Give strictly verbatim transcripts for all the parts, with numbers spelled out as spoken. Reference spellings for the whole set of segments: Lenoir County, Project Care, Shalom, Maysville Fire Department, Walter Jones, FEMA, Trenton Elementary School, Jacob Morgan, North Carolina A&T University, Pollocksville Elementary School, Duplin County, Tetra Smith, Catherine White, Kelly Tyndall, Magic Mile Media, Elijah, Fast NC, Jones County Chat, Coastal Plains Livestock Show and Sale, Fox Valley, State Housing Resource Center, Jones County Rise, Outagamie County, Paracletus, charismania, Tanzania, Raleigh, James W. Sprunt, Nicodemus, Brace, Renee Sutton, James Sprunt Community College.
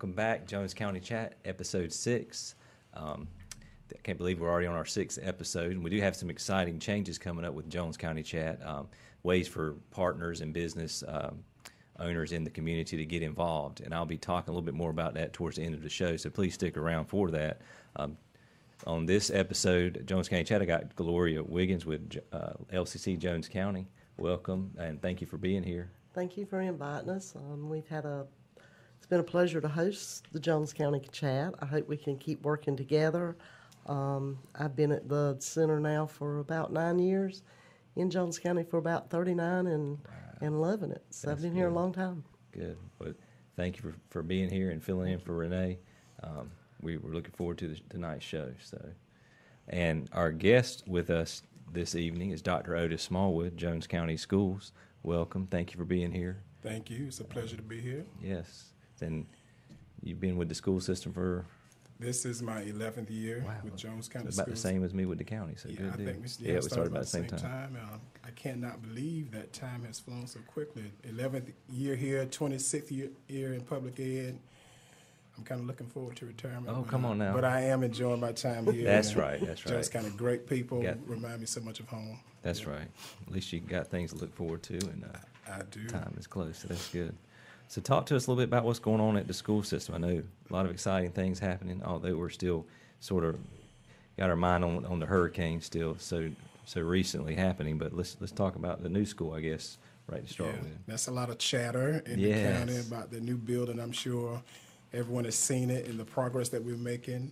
Welcome back, Jones County Chat, episode six. Um, I can't believe we're already on our sixth episode, and we do have some exciting changes coming up with Jones County Chat, um, ways for partners and business um, owners in the community to get involved, and I'll be talking a little bit more about that towards the end of the show, so please stick around for that. Um, on this episode, Jones County Chat, I got Gloria Wiggins with uh, L C C Jones County. Welcome, and thank you for being here. Thank you for inviting us. Um, we've had a It's been a pleasure to host the Jones County Chat. I hope we can keep working together. Um, I've been at the center now for about nine years, in Jones County for about thirty-nine, and, wow. and loving it. So That's I've been good. here a long time. Good. Well, thank you for, for being here and filling in for Renee. Um, we were looking forward to the, tonight's show. So, and our guest with us this evening is Doctor Otis Smallwood, Jones County Schools. Welcome. Thank you for being here. Thank you. It's a pleasure to be here. Yes. And you've been with the school system for? This is my eleventh year wow. with Jones County Schools. So about schools. the same as me with the county. So yeah, good I deal. think we, yeah, yeah, we started, started about the same, same time. time. Um, I cannot believe that time has flown so quickly. eleventh year here, twenty-sixth year, year in public ed. I'm kind of looking forward to retirement. Oh, come on now. But I am enjoying my time here. That's right, that's right. Jones County, great people, got, remind me so much of home. That's yeah. right. At least you got things to look forward to. and uh, I do. Time is close, so that's good. So talk to us a little bit about what's going on at the school system. I know a lot of exciting things happening, although we're still sort of got our mind on, on the hurricane still so so recently happening. But let's let's talk about the new school, I guess, right to start yeah, with. That's a lot of chatter in yes. the county about the new building. I'm sure everyone has seen it and the progress that we're making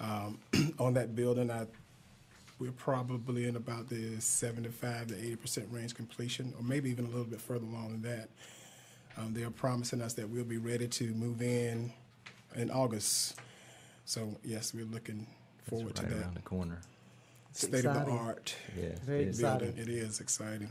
um, on that building. I We're probably in about the seventy-five to eighty percent range completion, or maybe even a little bit further along than that. Um, they're promising us that we'll be ready to move in in August. So, yes, we're looking forward it's right to that. around the corner. It's State exciting. of the art. Yeah, Very it exciting. Is. It is exciting.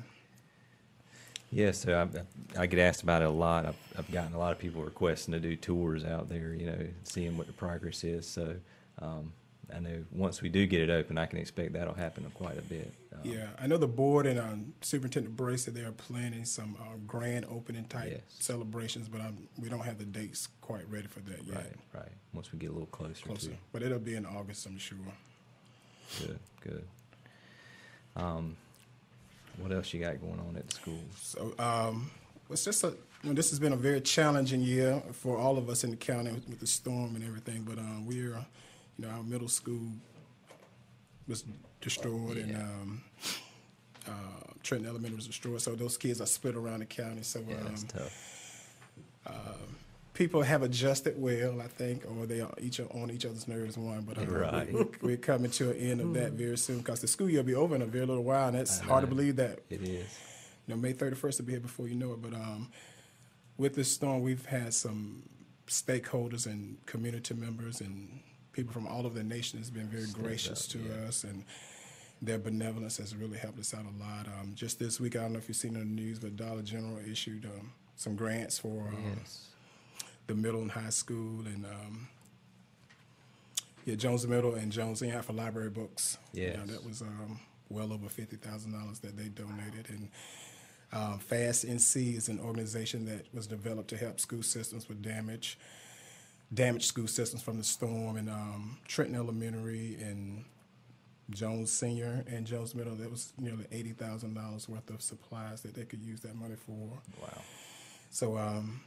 Yes, yeah, so I, I get asked about it a lot. I've, I've gotten a lot of people requesting to do tours out there, you know, seeing what the progress is. So um, I know once we do get it open, I can expect that'll happen quite a bit. Um, yeah, I know the board and um, Superintendent Brace, they are planning some uh, grand opening type yes. celebrations, but I'm, we don't have the dates quite ready for that yet. Right, right. Once we get a little closer. Closer, to. But it'll be in August, I'm sure. Good, good. Um, what else you got going on at the school? So um, it's just a. Well, this has been a very challenging year for all of us in the county with, with the storm and everything, but um, we're. Uh, You know, our middle school was destroyed, yeah. and um, uh, Trenton Elementary was destroyed. So those kids are split around the county. So yeah, um, that's tough. Uh, people have adjusted well, I think, or they are each on each other's nerves. One, but um, right. we, we're coming to an end of that very soon because the school year will be over in a very little while, and that's hard to believe that it is. You know, May thirty-first will be here before you know it. But um, with this storm, we've had some stakeholders and community members and people from all over the nation has been very gracious to yeah. us, and their benevolence has really helped us out a lot. Um, just this week, I don't know if you've seen it on the news, but Dollar General issued um, some grants for um, yes. the middle and high school, and um, yeah, Jones Middle and Jones High for library books. Yeah, you know, that was um, well over fifty thousand dollars that they donated, and um, Fast N C is an organization that was developed to help school systems with damage. damaged school systems from the storm, and um, Trenton Elementary and Jones Senior and Jones Middle, that was nearly eighty thousand dollars worth of supplies that they could use that money for. Wow. So um,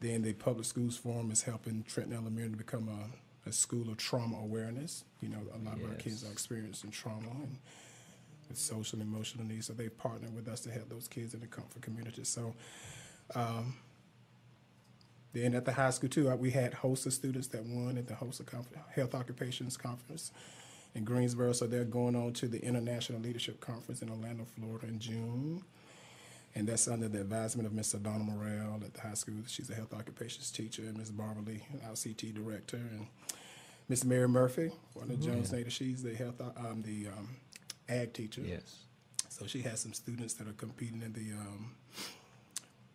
then the Public Schools Forum is helping Trenton Elementary become a, a school of trauma awareness. You know, a lot yes. of our kids are experiencing trauma and social and emotional needs, so they partnered with us to help those kids in the comfort community. So um, then at the high school, too, we had hosts of students that won at the Host of Conf- Health Occupations Conference in Greensboro. So they're going on to the International Leadership Conference in Orlando, Florida in June. And that's under the advisement of Miz Adonna Morrell at the high school. She's a health occupations teacher, and Miz Barbara Lee, our C T director, and Miz Mary Murphy, one of the Jones natives. She's the health, um, the um, ag teacher. Yes. So she has some students that are competing in the um,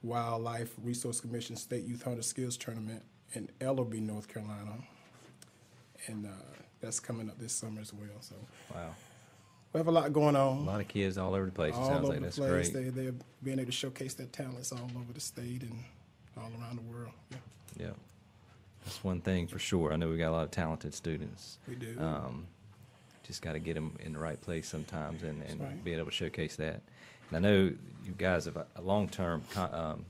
Wildlife Resource Commission State Youth Hunter Skills Tournament in Ellerby, North Carolina, and uh, that's coming up this summer as well. So wow, we have a lot going on. A lot of kids all over the place. All it sounds over like the that's place. Great. They, they're being able to showcase their talents all over the state and all around the world. Yeah. Yeah. That's one thing for sure. I know we got a lot of talented students. We do. Um, just got to get them in the right place sometimes, and, and right. be able to showcase that. And I know you guys have a long-term um,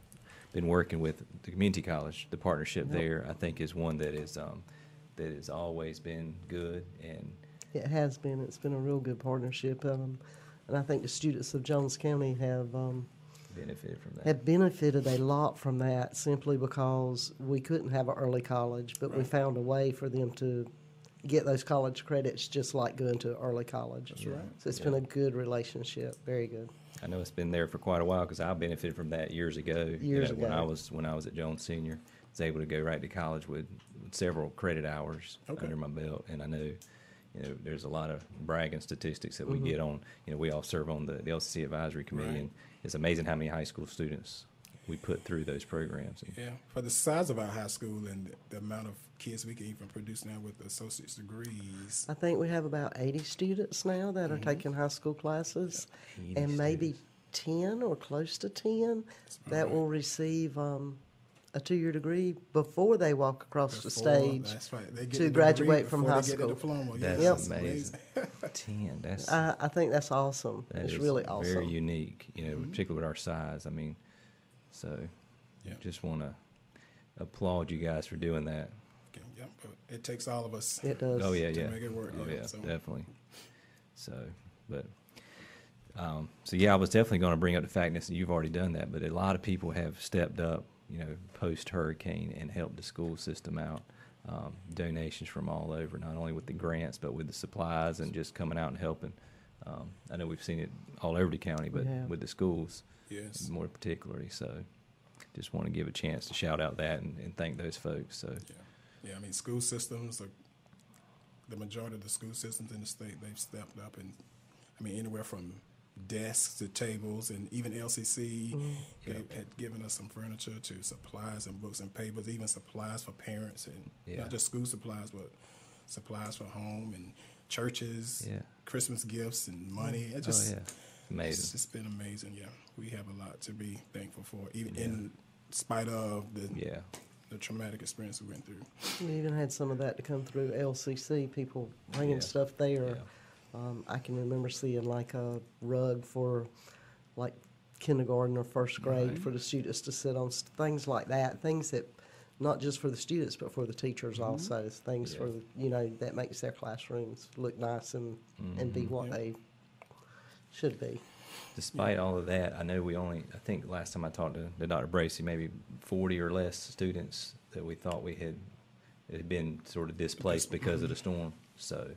been working with the community college. The partnership yep. there, I think, is one that is um, that has always been good, and it has been. It's been a real good partnership, um, and I think the students of Jones County have um, benefited from that. Have benefited a lot from that, simply because we couldn't have an early college, but right. we found a way for them to get those college credits, just like going to an early college. That's right. So it's yeah. been a good relationship. Very good. I know it's been there for quite a while, because I benefited from that years ago. Years you know, ago. When I was when I was at Jones Senior, I was able to go right to college with several credit hours okay. under my belt, and I know. You know, there's a lot of bragging statistics that we mm-hmm. get on. You know, we all serve on the, the L C C Advisory Committee, right. and it's amazing how many high school students we put through those programs. Yeah, for the size of our high school and the amount of kids we can even produce now with associate's degrees. I think we have about eighty students now that mm-hmm. are taking high school classes, yeah. and maybe students. ten or close to ten that right. will receive um, a two-year degree before they walk across before, the stage that's right. they get to graduate from high school. Diploma, that's yes. amazing. Ten. That's. I, I think that's awesome. That it's is really awesome. Very unique, you know, mm-hmm. particularly with our size. I mean, so yep. just want to applaud you guys for doing that. Okay, yep. It takes all of us. It does. Oh yeah, yeah. To make it work. Oh yeah, yeah so. Definitely. So, but. Um, so yeah, I was definitely going to bring up the fact that you've already done that, but a lot of people have stepped up, you know, post-hurricane and help the school system out. Um, donations from all over, not only with the grants, but with the supplies and just coming out and helping. Um, I know we've seen it all over the county, but with the schools yes. more particularly. So just want to give a chance to shout out that and, and thank those folks. So yeah. yeah, I mean, school systems, are, the majority of the school systems in the state, they've stepped up. And, I mean, anywhere from desks to tables, and even L C C mm-hmm. they yep. had given us some furniture to supplies and books and papers, even supplies for parents, and yeah. not just school supplies, but supplies for home and churches, yeah. Christmas gifts and money. It just, oh, yeah. amazing. It's just been amazing. Yeah, we have a lot to be thankful for, even yeah. in spite of the yeah. the traumatic experience we went through. We even had some of that to come through L C C, people bringing yeah. stuff there. Yeah. Um, I can remember seeing like a rug for like kindergarten or first grade right. for the students to sit on, st- things like that, things that not just for the students but for the teachers mm-hmm. also, things yeah. for, you know, that makes their classrooms look nice and, mm-hmm. and be what yeah. they should be. Despite yeah. all of that, I know we only, I think last time I talked to, to Doctor Brace, maybe forty or less students that we thought we had, had been sort of displaced because of the storm, so...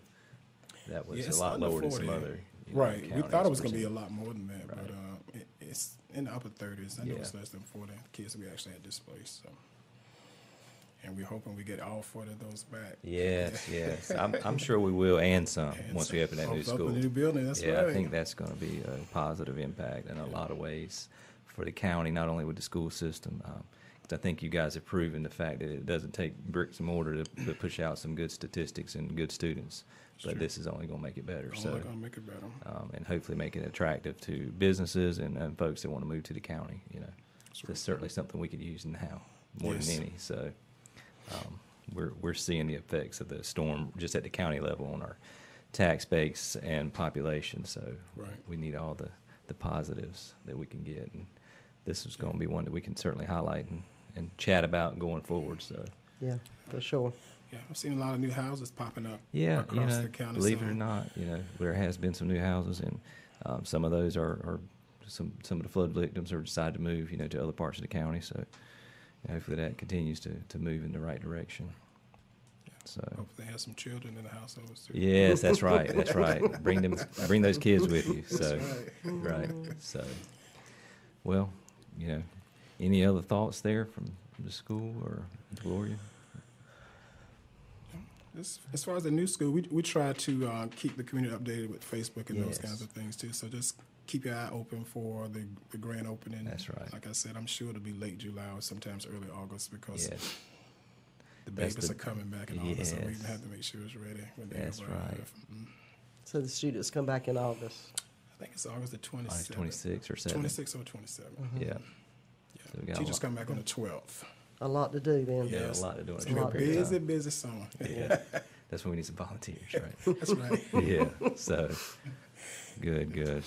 That was yeah, a lot lower than some other. You know, right. We thought it was going to be a lot more than that, right. but uh, it, it's in the upper thirties. I know yeah. it's less than forty kids that we actually had displaced. So. And we're hoping we get all forty of those back. Yes, yes. I'm, I'm sure we will, and some, and once some, we open that new school. New building, that's yeah, right. I think that's going to be a positive impact in a yeah. lot of ways for the county, not only with the school system. Um, I think you guys have proven the fact that it doesn't take bricks and mortar to, to push out some good statistics and good students. But sure. this is only going to make it better. Only so, going to make it better. Um, and hopefully make it attractive to businesses and, and folks that want to move to the county. You know, sure. so it's certainly something we could use now more yes. than any. So um, we're we're seeing the effects of the storm just at the county level on our tax base and population. So right. we need all the, the positives that we can get. And this is going to be one that we can certainly highlight and, and chat about going forward. So yeah, for sure. Yeah, I've seen a lot of new houses popping up yeah, across you know, the county. Believe side. It or not, you know, there has been some new houses, and um, some of those are, are some some of the flood victims have decided to move, you know, to other parts of the county. So you know, hopefully that continues to, to move in the right direction. Yeah. So hopefully they have some children in the households too. Yes, that's right, that's right. Bring them, bring those kids with you. So that's right. right, so well, you know, any other thoughts there from the school or Gloria? As, as far as the new school, we we try to uh, keep the community updated with Facebook and yes. those kinds of things, too. So just keep your eye open for the, the grand opening. That's right. Like I said, I'm sure it'll be late July or sometimes early August because yes. the babies the, are coming back in August. Yes. So we have to make sure it's ready. When they That's right. Mm-hmm. So the students come back in August? I think it's August the twenty-sixth. Like twenty-sixth or seventh. twenty-sixth or twenty-seventh. Mm-hmm. Yeah. yeah. So we got Teachers come back on the twelfth. a lot to do then. Yeah, yes. a lot to do. It's going to be a busy, busy summer. Yeah. That's when we need some volunteers, right? That's right. Yeah. So, good, good.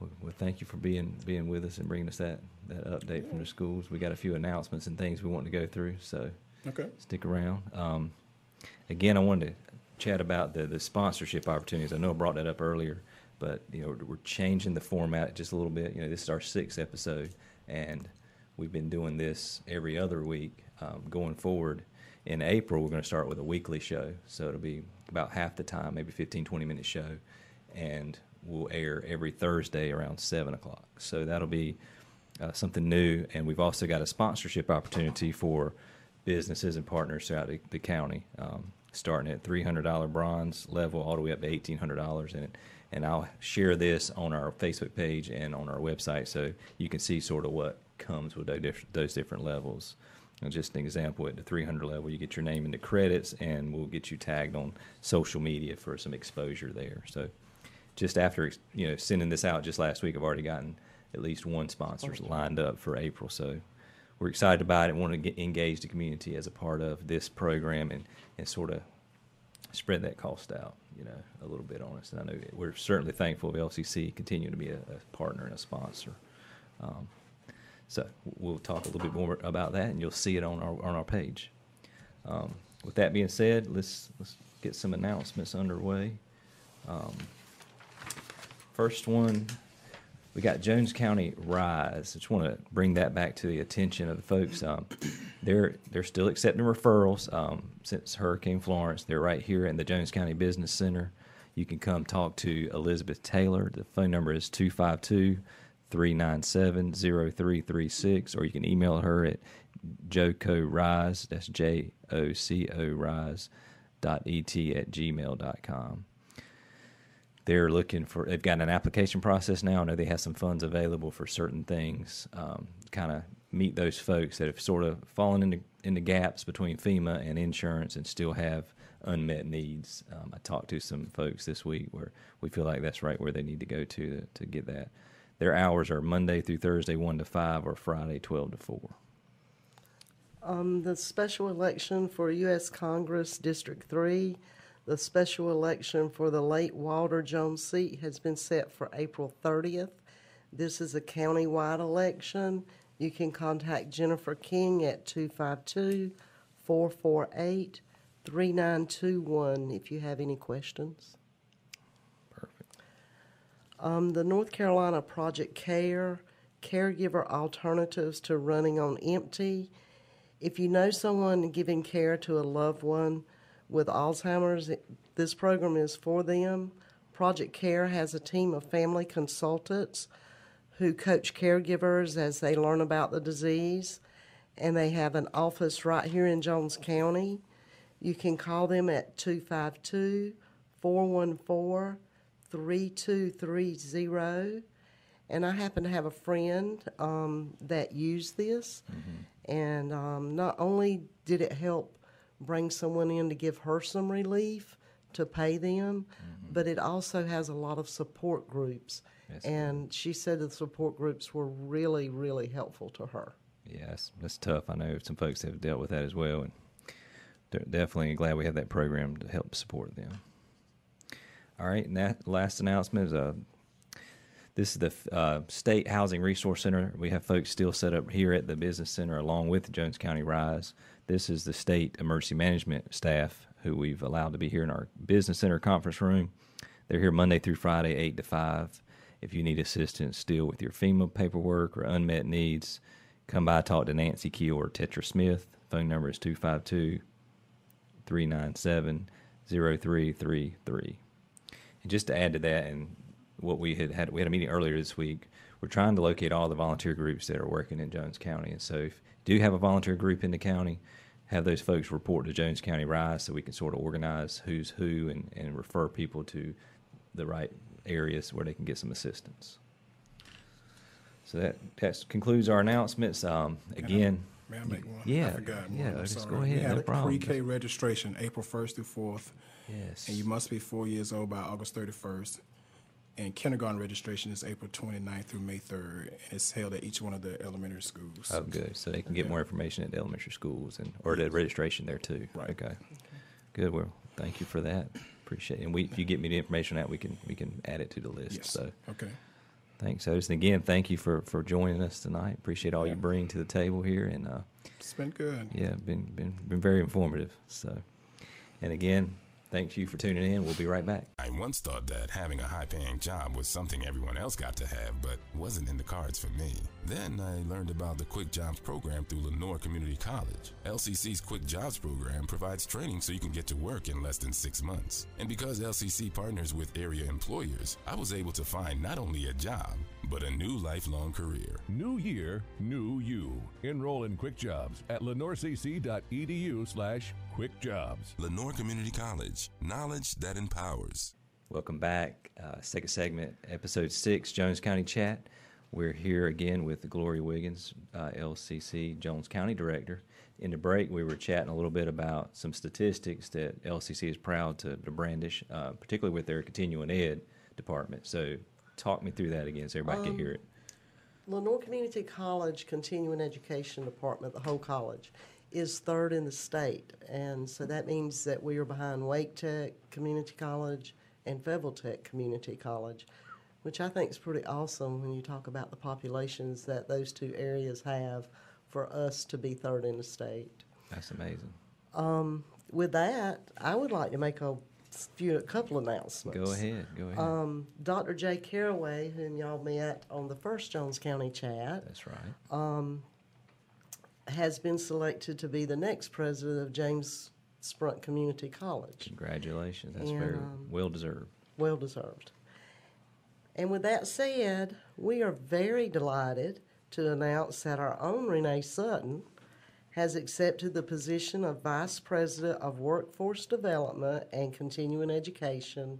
Well, well, thank you for being being with us and bringing us that, that update yeah. from the schools. We got a few announcements and things we want to go through, so okay. stick around. Um, again, I wanted to chat about the, the sponsorship opportunities. I know I brought that up earlier, but you know we're changing the format just a little bit. You know, this is our sixth episode, and we've been doing this every other week um, going forward. In April, we're going to start with a weekly show, so it'll be about half the time, maybe fifteen, twenty-minute show, and we'll air every Thursday around seven o'clock. So that'll be uh, something new, and we've also got a sponsorship opportunity for businesses and partners throughout the, the county, um, starting at three hundred dollars bronze level all the way up to eighteen hundred dollars in it. And I'll share this on our Facebook page and on our website so you can see sort of what comes with those different levels. Just an example, at the three hundred level, you get your name into credits, and we'll get you tagged on social media for some exposure there. So just after, you know, sending this out just last week, I've already gotten at least one sponsor lined up for April. So we're excited about it and want to get, engage the community as a part of this program and, and sort of spread that cost out, you know, a little bit on us. And I know we're certainly thankful of L C C continuing to be a, a partner and a sponsor. Um, So we'll talk a little bit more about that, and you'll see it on our on our page. Um, with that being said, let's let's get some announcements underway. Um, first one, we got Jones County Rise. I just want to bring that back to the attention of the folks. Um, they're they're still accepting referrals um, since Hurricane Florence. They're right here in the Jones County Business Center. You can come talk to Elizabeth Taylor. The phone number is two five two, three nine seven, zero three three six, or you can email her at jocorise, that's J O C O rise, dot E T at gmail dot com. They're looking for, they've got an application process now. I know they have some funds available for certain things, um, kind of meet those folks that have sort of fallen into, into gaps between FEMA and insurance and still have unmet needs. Um, I talked to some folks this week where we feel like that's right where they need to go to to get that. Their hours are Monday through Thursday, one to five, or Friday, twelve to four. Um, the special election for U S Congress District three, the special election for the late Walter Jones seat has been set for April thirtieth. This is a county-wide election. You can contact Jennifer King at two five two, four four eight, three nine two one if you have any questions. Um, the North Carolina Project Care, Caregiver Alternatives to Running on Empty. If you know someone giving care to a loved one with Alzheimer's, this program is for them. Project Care has a team of family consultants who coach caregivers as they learn about the disease, and they have an office right here in Jones County. You can call them at two five two, four one four, four one four. three two three zero, and I happen to have a friend um, that used this, mm-hmm. and um, not only did it help bring someone in to give her some relief to pay them, mm-hmm. but it also has a lot of support groups, yes, and right. she said the support groups were really, really helpful to her. Yes, that's, that's tough. I know some folks have dealt with that as well, and they're definitely glad we have that program to help support them. All right, and that last announcement is uh, this is the uh, State Housing Resource Center. We have folks still set up here at the Business Center along with Jones County Rise. This is the state emergency management staff who we've allowed to be here in our Business Center conference room. They're here Monday through Friday, eight to five. If you need assistance still with your FEMA paperwork or unmet needs, come by, talk to Nancy Keel or Tetra Smith. Phone number is two five two, three nine seven, zero three three three. And just to add to that, and what we had had, we had a meeting earlier this week. We're trying to locate all the volunteer groups that are working in Jones County. And so if you do have a volunteer group in the county, have those folks report to Jones County Rise so we can sort of organize who's who and, and refer people to the right areas where they can get some assistance. So that, that concludes our announcements. Um, again, may I make one? Yeah, I forgot one. Yeah, just go ahead. We had no problem. Pre-K registration April first through fourth. Yes. And you must be four years old by August thirty-first. and kindergarten registration is April twenty-ninth through May third, and it's held at each one of the elementary schools. Oh, good. So they can get yeah. more information at the elementary schools and or the registration there too. Right. Okay. Good. Well, thank you for that. Appreciate it. And we, if you get me the information out, we can we can add it to the list. Yes. So okay. Thanks, Otis. And again, thank you for, for joining us tonight. Appreciate all yeah. you bring to the table here, and uh, it's been good. Yeah, been been been very informative. So, and again. Thank you for tuning in. We'll be right back. I once thought that having a high-paying job was something everyone else got to have, but wasn't in the cards for me. Then I learned about the Quick Jobs program through Lenoir Community College. L C C's Quick Jobs program provides training so you can get to work in less than six months. And because L C C partners with area employers, I was able to find not only a job, but a new lifelong career. New year, new you. Enroll in Quick Jobs at lenoircc.edu slash Quick Jobs. Lenoir Community College, knowledge that empowers. Welcome back. Uh, second segment, episode six, Jones County Chat. We're here again with Gloria Wiggins, uh, L C C Jones County Director. In the break, we were chatting a little bit about some statistics that L C C is proud to, to brandish, uh, particularly with their continuing ed department. So talk me through that again so everybody um, can hear it. Lenoir Community College continuing education department, the whole college, is third in the state, and so that means that we are behind Wake Tech Community College and Fayetteville Tech Community College, which I think is pretty awesome when you talk about the populations that those two areas have for us to be third in the state. That's amazing. Um, with that, I would like to make a few, a couple announcements. Go ahead, go ahead. Um, Doctor Jay Caraway, whom y'all met on the first Jones County Chat. That's right. Um, has been selected to be the next president of James Sprunt Community College. Congratulations. That's and, very um, well-deserved. Well-deserved. And with that said, we are very delighted to announce that our own Renee Sutton has accepted the position of Vice President of Workforce Development and Continuing Education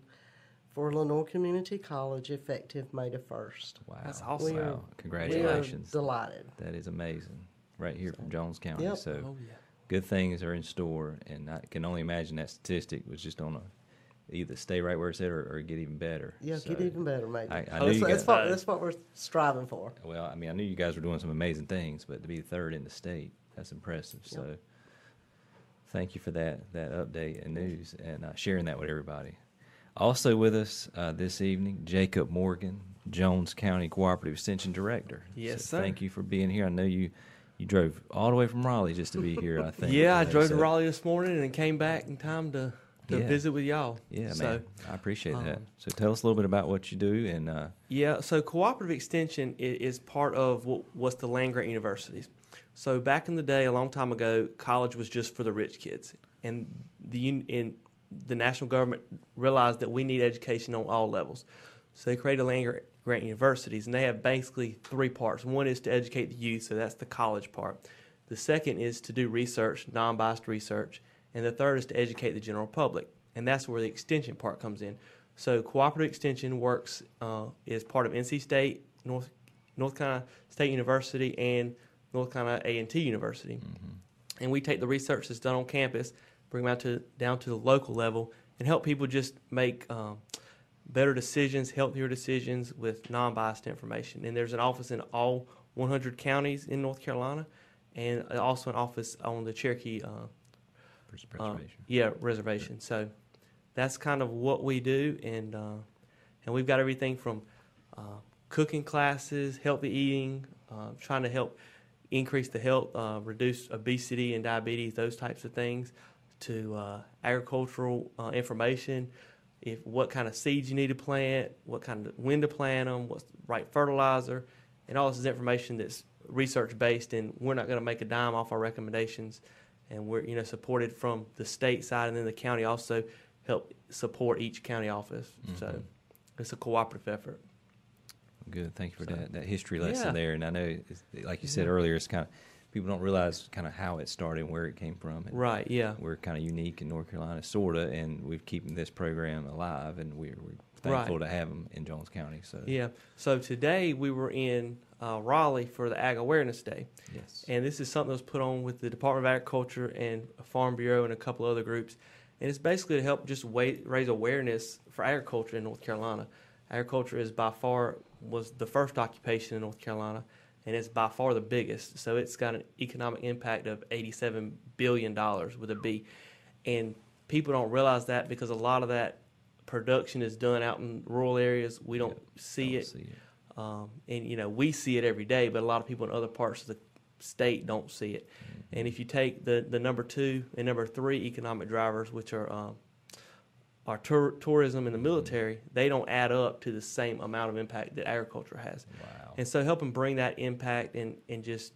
for Lenoir Community College effective May the first. Wow. That's awesome. We are, Congratulations. We are delighted. That is amazing. Right here so, from Jones County. Yep. So oh, yeah. good things are in store, and I can only imagine that statistic was just on a either stay right where it's at or, or get even better. Yeah, so get even better, maybe. I, I oh, that's, that's, what, that's what we're striving for. Well, I mean, I knew you guys were doing some amazing things, but to be third in the state, that's impressive. Yep. So thank you for that that update and news and uh, sharing that with everybody. Also with us uh, this evening, Jacob Morgan, Jones County Cooperative Extension Director. Yes, so sir. Thank you for being here. I know you... You drove all the way from Raleigh just to be here, I think. yeah, I drove so. to Raleigh this morning and came back in time to, to yeah. visit with y'all. Yeah, so, man, I appreciate um, that. So tell us a little bit about what you do. and uh, Yeah, so Cooperative Extension is part of what's the land-grant universities. So back in the day, a long time ago, college was just for the rich kids. And the, and the national government realized that we need education on all levels. So they created a land-grant grant universities, and they have basically three parts. One is to educate the youth, so that's the college part. The second is to do research, non-biased research, and the third is to educate the general public, and that's where the extension part comes in. So Cooperative Extension works uh, is part of N C State, North North Carolina State University, and North Carolina A and T University, mm-hmm. and we take the research that's done on campus, bring them out to down to the local level, and help people just make Um, better decisions, healthier decisions with non-biased information. And there's an office in all one hundred counties in North Carolina, and also an office on the Cherokee uh, Preservation. Uh, yeah, reservation. Sure. So that's kind of what we do, and uh, and we've got everything from uh, cooking classes, healthy eating, uh, trying to help increase the health, uh, reduce obesity and diabetes, those types of things, to uh, agricultural uh, information, If what kind of seeds you need to plant, what kind of when to plant them, what's the right fertilizer, and all this is information that's research based. And we're not going to make a dime off our recommendations, and we're you know supported from the state side, and then the county also help support each county office. Mm-hmm. So it's a cooperative effort. Good, thank you for so, that that history lesson yeah. there. And I know, like you said yeah. earlier, it's kind of. People don't realize kind of how it started and where it came from. And right, yeah. We're kind of unique in North Carolina, sort of, and we're keeping this program alive, and we're, we're thankful right. to have them in Jones County. So Yeah, so today we were in uh, Raleigh for the Ag Awareness Day. Yes. And this is something that was put on with the Department of Agriculture and Farm Bureau and a couple other groups. And it's basically to help just wa- raise awareness for agriculture in North Carolina. Agriculture is by far, was the first occupation in North Carolina, and it's by far the biggest. So it's got an economic impact of eighty-seven billion dollars with a B. And people don't realize that because a lot of that production is done out in rural areas. We don't, yeah, see, don't it. see it. Um, and, you know, we see it every day, but a lot of people in other parts of the state don't see it. Mm-hmm. And if you take the, the number two and number three economic drivers, which are um, our tur tourism and the military, mm-hmm. they don't add up to the same amount of impact that agriculture has. Wow. And so helping bring that impact and, and just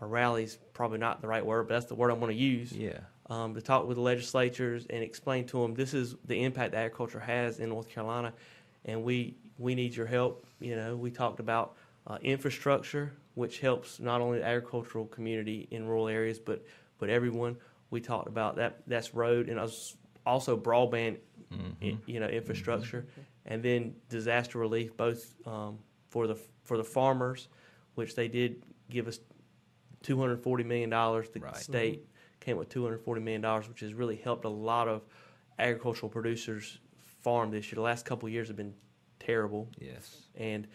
a rally's probably not the right word, but that's the word I'm going to use. Yeah. Um, to talk with the legislatures and explain to them this is the impact that agriculture has in North Carolina, and we we need your help. You know, we talked about uh, infrastructure, which helps not only the agricultural community in rural areas, but but everyone. We talked about that that's road and also broadband, mm-hmm. you know, infrastructure, mm-hmm. and then disaster relief, both um, for the for the farmers, which they did give us two hundred forty million dollars. The right. state. Mm-hmm. Came with two hundred forty million dollars, which has really helped a lot of agricultural producers farm this year. The last couple of years have been terrible. Yes. And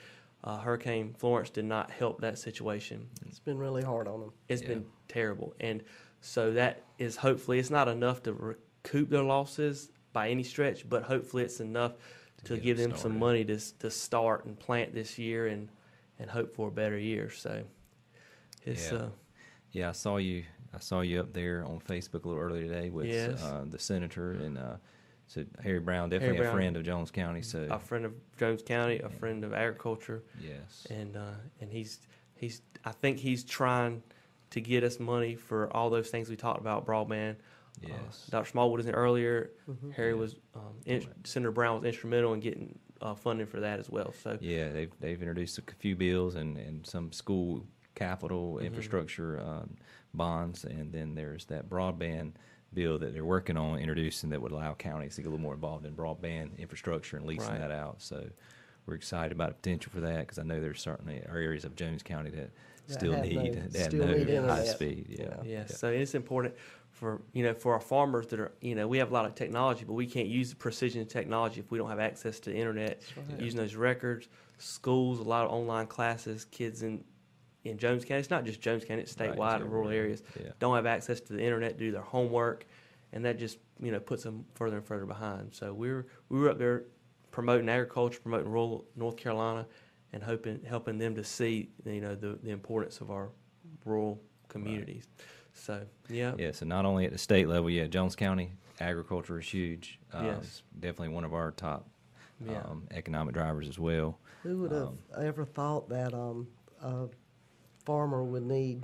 uh, Hurricane Florence did not help that situation. It's been really hard on them. It's yeah. been terrible. And so that is hopefully, it's not enough to recoup their losses by any stretch, but hopefully it's enough to, to give them, them some money to to start and plant this year and, and hope for a better year. So it's... Yeah, uh, yeah I saw you... I saw you up there on Facebook a little earlier today with yes. uh, the senator and uh, so Harry Brown, definitely Harry Brown, a friend of Jones County. So a friend of Jones County, a yeah. friend of agriculture. Yes, and uh, and he's he's I think he's trying to get us money for all those things we talked about, broadband. Yes, uh, Doctor Smallwood was in earlier. Mm-hmm. Harry yeah. was um, in, right. Senator Brown was instrumental in getting uh, funding for that as well. So yeah, they've they've introduced a few bills and, and some school capital mm-hmm. infrastructure. Um, bonds, and then there's that broadband bill that they're working on introducing that would allow counties to get a little more involved in broadband infrastructure and leasing right. that out. So we're excited about the potential for that, because I know there's certainly areas of Jones County that, that still need no, that still have no high speed. Yeah. Yeah. Yeah. yeah, so it's important for you know for our farmers that are you know we have a lot of technology, but we can't use the precision technology if we don't have access to the internet, right. using those records, schools, a lot of online classes, kids in. in Jones County, it's not just Jones County, it's statewide right, and rural areas, yeah. don't have access to the internet to do their homework, and that just, you know, puts them further and further behind. So we were, we were up there promoting agriculture, promoting rural North Carolina, and hoping helping them to see, you know, the, the importance of our rural communities. Right. So, yeah. Yeah, so not only at the state level, yeah, Jones County, agriculture is huge. Um, yes. It's definitely one of our top yeah. um, economic drivers as well. Who would have um, ever thought that um, uh, farmer would need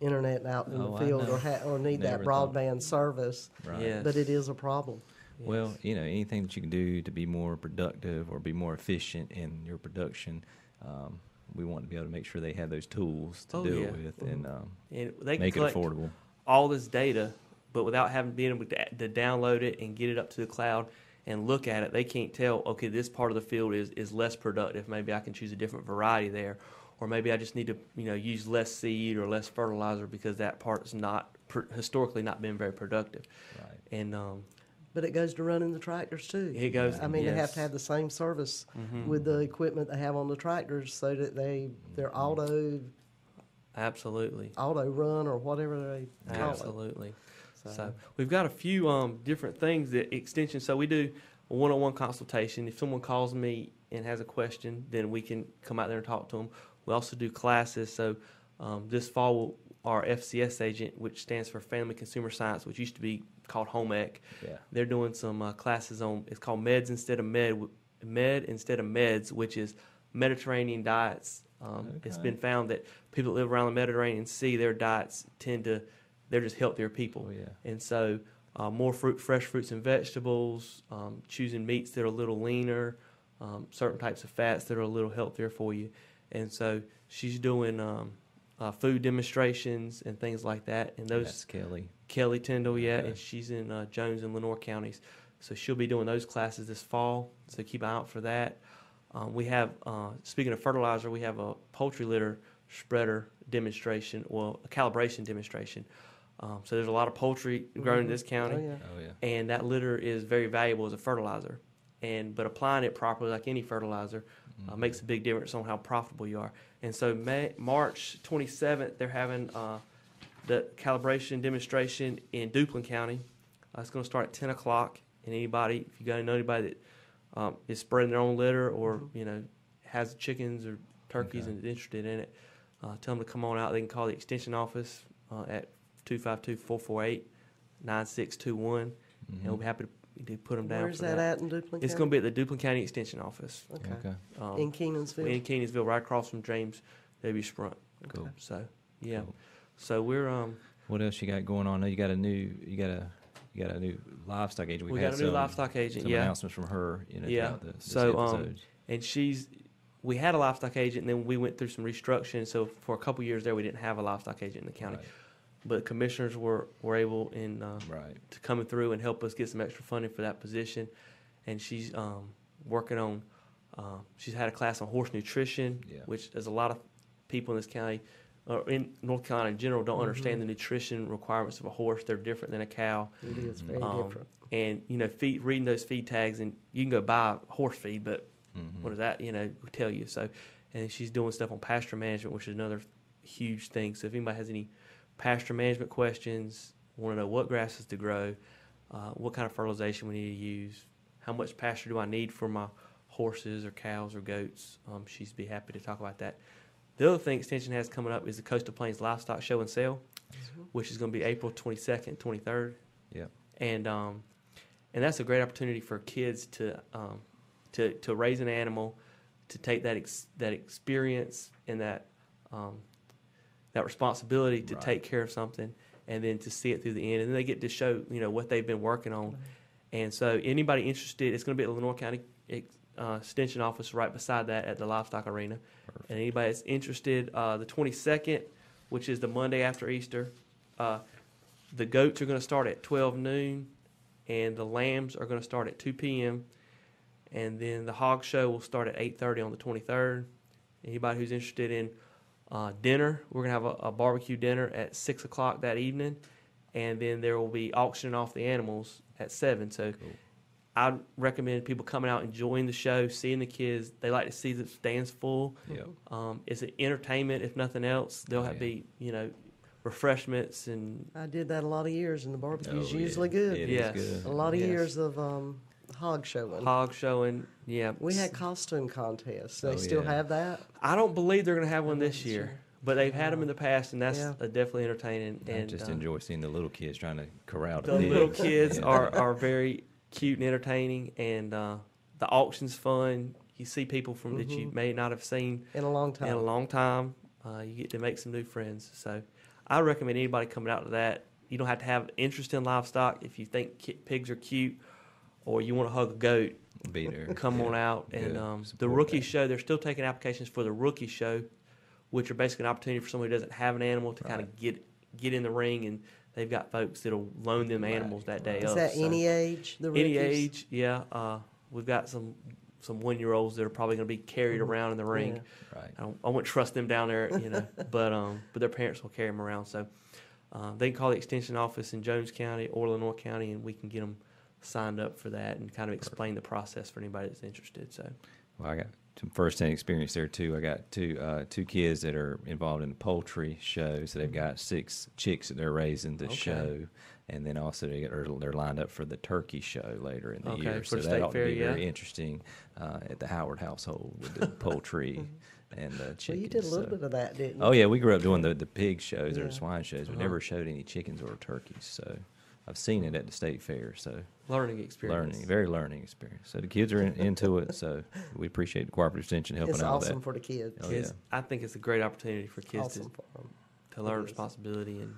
internet out in oh, the field or, ha or need Never that broadband thought. service, right. yes. but it is a problem. Yes. Well, you know, anything that you can do to be more productive or be more efficient in your production, um, we want to be able to make sure they have those tools to oh, deal yeah. with mm-hmm. and, um, and they make it affordable. All this data, but without having being able to, to download it and get it up to the cloud and look at it, they can't tell, okay, this part of the field is, is less productive. Maybe I can choose a different variety there. Or maybe I just need to, you know, use less seed or less fertilizer because that part's not pr historically not been very productive. Right. And um, but it goes to running the tractors too. It goes. I mean, yes. they have to have the same service mm-hmm. with the equipment they have on the tractors, so that they their mm-hmm. auto absolutely auto run or whatever they call absolutely. It. So. so we've got a few um, different things that extension. So we do a one-on-one consultation. If someone calls me and has a question, then we can come out there and talk to them. We also do classes, so um, this fall we'll, our F C S agent, which stands for Family Consumer Science, which used to be called Home Ec, yeah. they're doing some uh, classes on, it's called Meds Instead of Med, Med Instead of Meds, which is Mediterranean diets. Um, okay. It's been found that people that live around the Mediterranean Sea, their diets tend to, they're just healthier people. Oh, yeah. And so uh, more fruit, fresh fruits and vegetables, um, choosing meats that are a little leaner, um, certain types of fats that are a little healthier for you. And so she's doing um, uh, food demonstrations and things like that. And those That's Kelly. Kelly Tyndall, yeah, okay. and she's in uh, Jones and Lenoir counties. So she'll be doing those classes this fall, so keep an eye out for that. Um, we have, uh, speaking of fertilizer, we have a poultry litter spreader demonstration, well, a calibration demonstration. Um, so there's a lot of poultry grown mm-hmm. in this county. Oh, yeah. Oh, yeah. And that litter is very valuable as a fertilizer. and but applying it properly, like any fertilizer, mm-hmm. uh, makes a big difference on how profitable you are. And so May, March twenty-seventh, they're having uh, the calibration demonstration in Duplin County. Uh, it's going to start at ten o'clock, and anybody, if you got to know anybody that um, is spreading their own litter or, you know, has chickens or turkeys okay. and is interested in it, uh, tell them to come on out. They can call the extension office uh, at two five two, four four eight, nine six two one, mm-hmm. and we'll be happy to to put them down. Where's that, that at in Duplin County? It's going to be at the Duplin County Extension Office. Okay. okay. Um, in Kenansville? In Kenansville, right across from James W. Sprunt. Cool. So, yeah. Cool. So we're... um. What else you got going on? You got a new... You got a... You got a new livestock agent. We've we got a new some, livestock agent. Some yeah. announcements from her. You know, yeah. The, so, um, and she's, we had a livestock agent, and then we went through some restructuring. So for a couple years there, we didn't have a livestock agent in the county, right. but commissioners were were able in uh, right. to come through and help us get some extra funding for that position. And she's um, working on. Uh, she's had a class on horse nutrition, yeah. which is a lot of people in this county, or in North Carolina in general, don't mm-hmm. understand the nutrition requirements of a horse. They're different than a cow. It is very um, different. And, you know, feed, reading those feed tags, and you can go buy horse feed, but mm-hmm. what does that, you know, tell you? So, and she's doing stuff on pasture management, which is another huge thing. So if anybody has any pasture management questions, want to know what grasses to grow, uh, what kind of fertilization we need to use, how much pasture do I need for my horses or cows or goats, um, she'd be happy to talk about that. The other thing Extension has coming up is the Coastal Plains Livestock Show and Sale, mm-hmm. which is going to be April twenty-second, twenty-third. Yeah, and um, and that's a great opportunity for kids to um, to to raise an animal, to take that ex that experience and that um, that responsibility to right. take care of something, and then to see it through the end, and then they get to show you know what they've been working on. Right. And so anybody interested, it's going to be at the Lenoir County Ex Uh, extension office right beside that at the livestock arena. Perfect. And anybody that's interested, uh, the twenty-second, which is the Monday after Easter, uh, the goats are going to start at twelve noon, and the lambs are going to start at two p m and then the hog show will start at eight thirty on the twenty-third. Anybody who's interested in uh, dinner, we're going to have a, a barbecue dinner at six o'clock that evening, and then there will be auctioning off the animals at seven. So cool. I recommend people coming out, enjoying the show, seeing the kids. They like to see the stands full. Yep. Um, it's an entertainment, if nothing else. There'll oh, have yeah. be, you know, refreshments and. I did that a lot of years, and the barbecue's oh, usually yeah. good. It yes. is good. A lot of yes. years of um, hog showing. Hog showing, yeah. We had costume contests. They oh, still yeah. have that? I don't believe they're going to have one this year. Sure. But they've had them in the past, and that's yeah. definitely entertaining. I and, just um, enjoy seeing the little kids trying to corral the pigs. The little kids yeah. are, are very cute and entertaining, and uh, the auction's fun. You see people from mm-hmm. that you may not have seen in a long time. In a long time, uh, you get to make some new friends. So, I recommend anybody coming out to that. You don't have to have interest in livestock. If you think pigs are cute, or you want to hug a goat, be there. Come yeah. on out. And um, the rookie that. show. They're still taking applications for the rookie show, which are basically an opportunity for somebody who doesn't have an animal to right. kind of get get in the ring and. They've got folks that'll loan them animals right, that day. Right. Up, Is that so. any age? The any age, yeah. Uh, we've got some some one year olds that are probably going to be carried around in the ring. Yeah. Right. I, don't, I wouldn't trust them down there, you know. but um, but their parents will carry them around. So uh, they can call the extension office in Jones County or Lenoir County, and we can get them signed up for that and kind of explain Perfect. the process for anybody that's interested. So. Well, I got some first-hand experience there, too. I got two uh, two kids that are involved in the poultry show, so they've got six chicks that they're raising to okay. show, and then also they are, they're lined up for the turkey show later in the okay, year, so that ought fair, to be yeah. very interesting uh, at the Howard household with the poultry and the chickens. Well, you did a little so. bit of that, didn't you? Oh, yeah, we grew up doing the, the pig shows yeah. or swine shows. We uh-huh. never showed any chickens or turkeys, so... I've seen it at the state fair, so learning experience, learning, very learning experience. So the kids are in, into it, so we appreciate the cooperative extension helping out. It's awesome that. for the kids. Oh, kids yeah. I think it's a great opportunity for kids awesome to, for to learn responsibility and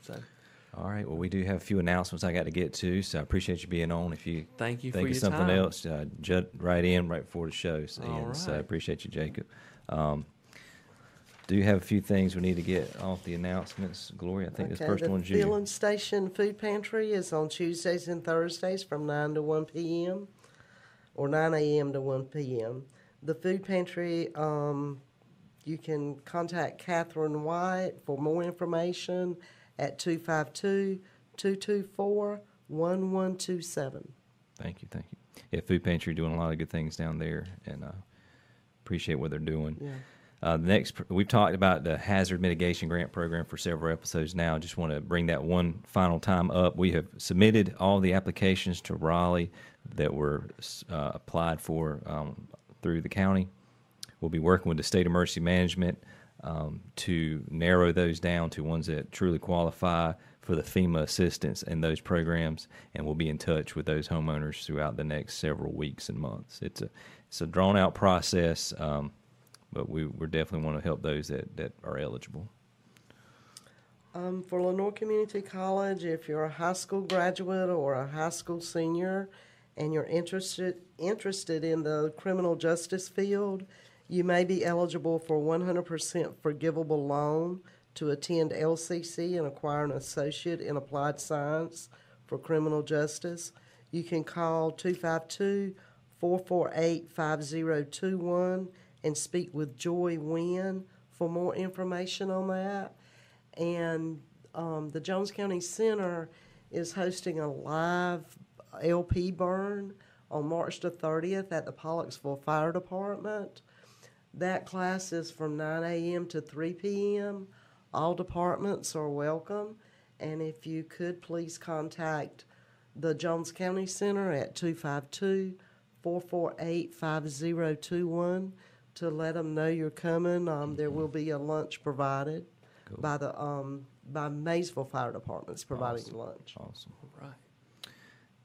so. All right. Well, we do have a few announcements I got to get to, so I appreciate you being on. If you thank you think for of your something time. else, uh, jut right in right before the show. So, All right. so I appreciate you, Jacob. Um, Do have a few things we need to get off the announcements, Gloria. I think okay, this first one's you. The Dillon Station Food Pantry is on Tuesdays and Thursdays from nine to one p m or nine a m to one p m The food pantry, um, you can contact Catherine White for more information at two five two, two two four, one one two seven. Thank you, thank you. yeah, Food Pantry doing a lot of good things down there, and uh, appreciate what they're doing. Yeah. Uh, the next, we've talked about the Hazard Mitigation Grant Program for several episodes now. Just want to bring that one final time up. We have submitted all the applications to Raleigh that were uh, applied for um, through the county. We'll be working with the State Emergency Management um, to narrow those down to ones that truly qualify for the FEMA assistance in those programs, and we'll be in touch with those homeowners throughout the next several weeks and months. It's a it's a drawn-out process. Um, But we we definitely want to help those that, that are eligible. Um, for Lenoir Community College, if you're a high school graduate or a high school senior and you're interested interested in the criminal justice field, you may be eligible for one hundred percent forgivable loan to attend L C C and acquire an associate in applied science for criminal justice. You can call two five two, four four eight, five zero two one and speak with Joy Wynn for more information on that. And um, the Jones County Center is hosting a live L P burn on March the thirtieth at the Pollocksville Fire Department. That class is from nine a.m. to three p.m. All departments are welcome. And if you could, please contact the Jones County Center at two five two, four four eight, five zero two one to let them know you're coming. Um, there will be a lunch provided cool. by the um, by Maysville Fire Department's providing awesome. lunch. Awesome. All right.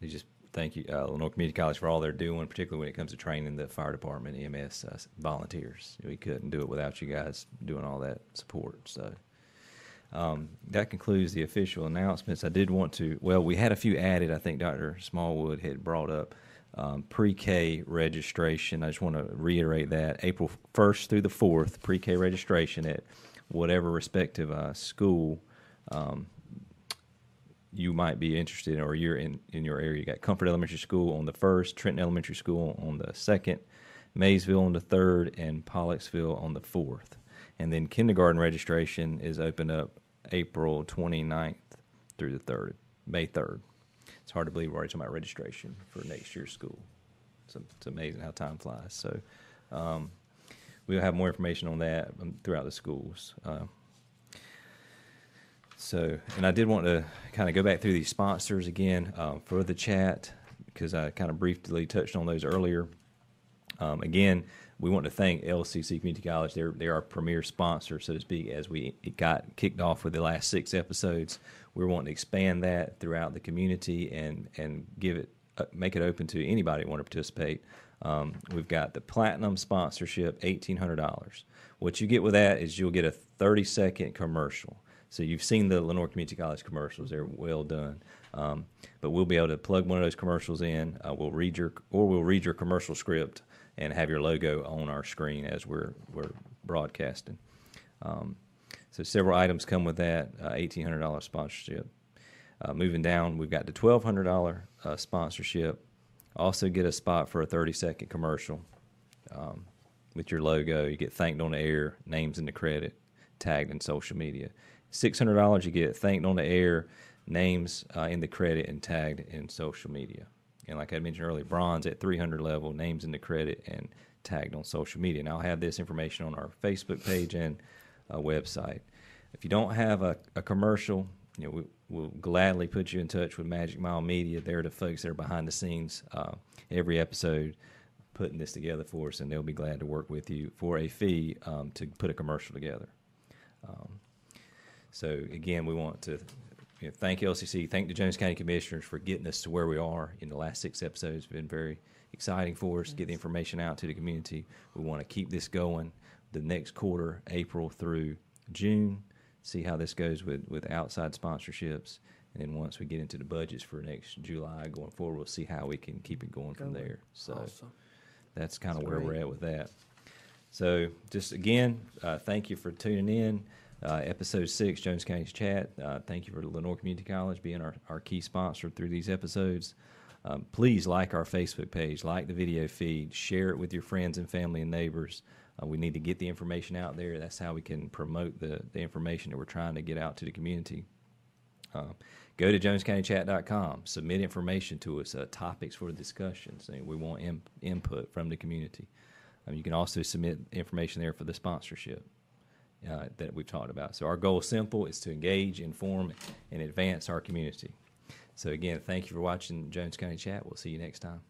We just thank you, uh, Lenoir Community College, for all they're doing, particularly when it comes to training the fire department, E M S uh, volunteers. We couldn't do it without you guys doing all that support. So um, that concludes the official announcements. I did want to, well, we had a few added, I think Doctor Smallwood had brought up. Um, pre-K registration, I just want to reiterate that, April first through the fourth, pre-K registration at whatever respective uh, school um, you might be interested in or you're in, in your area. You got Comfort Elementary School on the first, Trenton Elementary School on the second, Maysville on the third, and Pollocksville on the fourth. And then kindergarten registration is open up April twenty-ninth through the third, May third. It's hard to believe we're already talking about registration for next year's school. It's, it's amazing how time flies. So um, we'll have more information on that throughout the schools. Uh, so, and I did want to kind of go back through these sponsors again um, for the chat, because I kind of briefly touched on those earlier. Um, again, we want to thank L C C Community College. They're, they're our premier sponsor, so to speak, as we it got kicked off with the last six episodes. We're wanting to expand that throughout the community and, and give it uh, make it open to anybody who want to participate. Um, we've got the Platinum sponsorship, eighteen hundred dollars. What you get with that is you'll get a thirty-second commercial. So you've seen the Lenoir Community College commercials. They're well done. Um, but we'll be able to plug one of those commercials in. Uh, we'll read your or we'll read your commercial script and have your logo on our screen as we're we're broadcasting. Um, so several items come with that uh, eighteen hundred dollars sponsorship. Uh, moving down, we've got the twelve hundred dollars uh, sponsorship. Also get a spot for a thirty-second commercial um, with your logo. You get thanked on the air, names in the credit, tagged in social media. six hundred dollars you get thanked on the air, names uh, in the credit, and tagged in social media. And like I mentioned earlier, bronze at three hundred level, names in the credit, and tagged on social media. And I'll have this information on our Facebook page and uh, website. If you don't have a, a commercial, you know, we, we'll gladly put you in touch with Magic Mile Media. They're the folks that are behind the scenes uh, every episode putting this together for us, and they'll be glad to work with you for a fee um, to put a commercial together. Um, so, again, we want to... You know, thank L C C, thank the Jones County Commissioners for getting us to where we are in the last six episodes. It's been very exciting for us yes. to get the information out to the community. We want to keep this going the next quarter, April through June, see how this goes with, with outside sponsorships. And then once we get into the budgets for next July going forward, we'll see how we can keep it going, going. from there. So awesome. that's kind of that's where great. we're at with that. So just, again, uh, thank you for tuning in. Uh, episode six, Jones County Chat. Uh, thank you for Lenoir Community College being our, our key sponsor through these episodes. Um, please like our Facebook page, like the video feed, share it with your friends and family and neighbors. Uh, we need to get the information out there. That's how we can promote the, the information that we're trying to get out to the community. Uh, go to jones county chat dot com. Submit information to us, uh, topics for discussions. We want in, input from the community. Um, you can also submit information there for the sponsorship uh, that we've talked about. So our goal is simple. It's to engage, inform, and advance our community. So, again, thank you for watching Jones County Chat. We'll see you next time.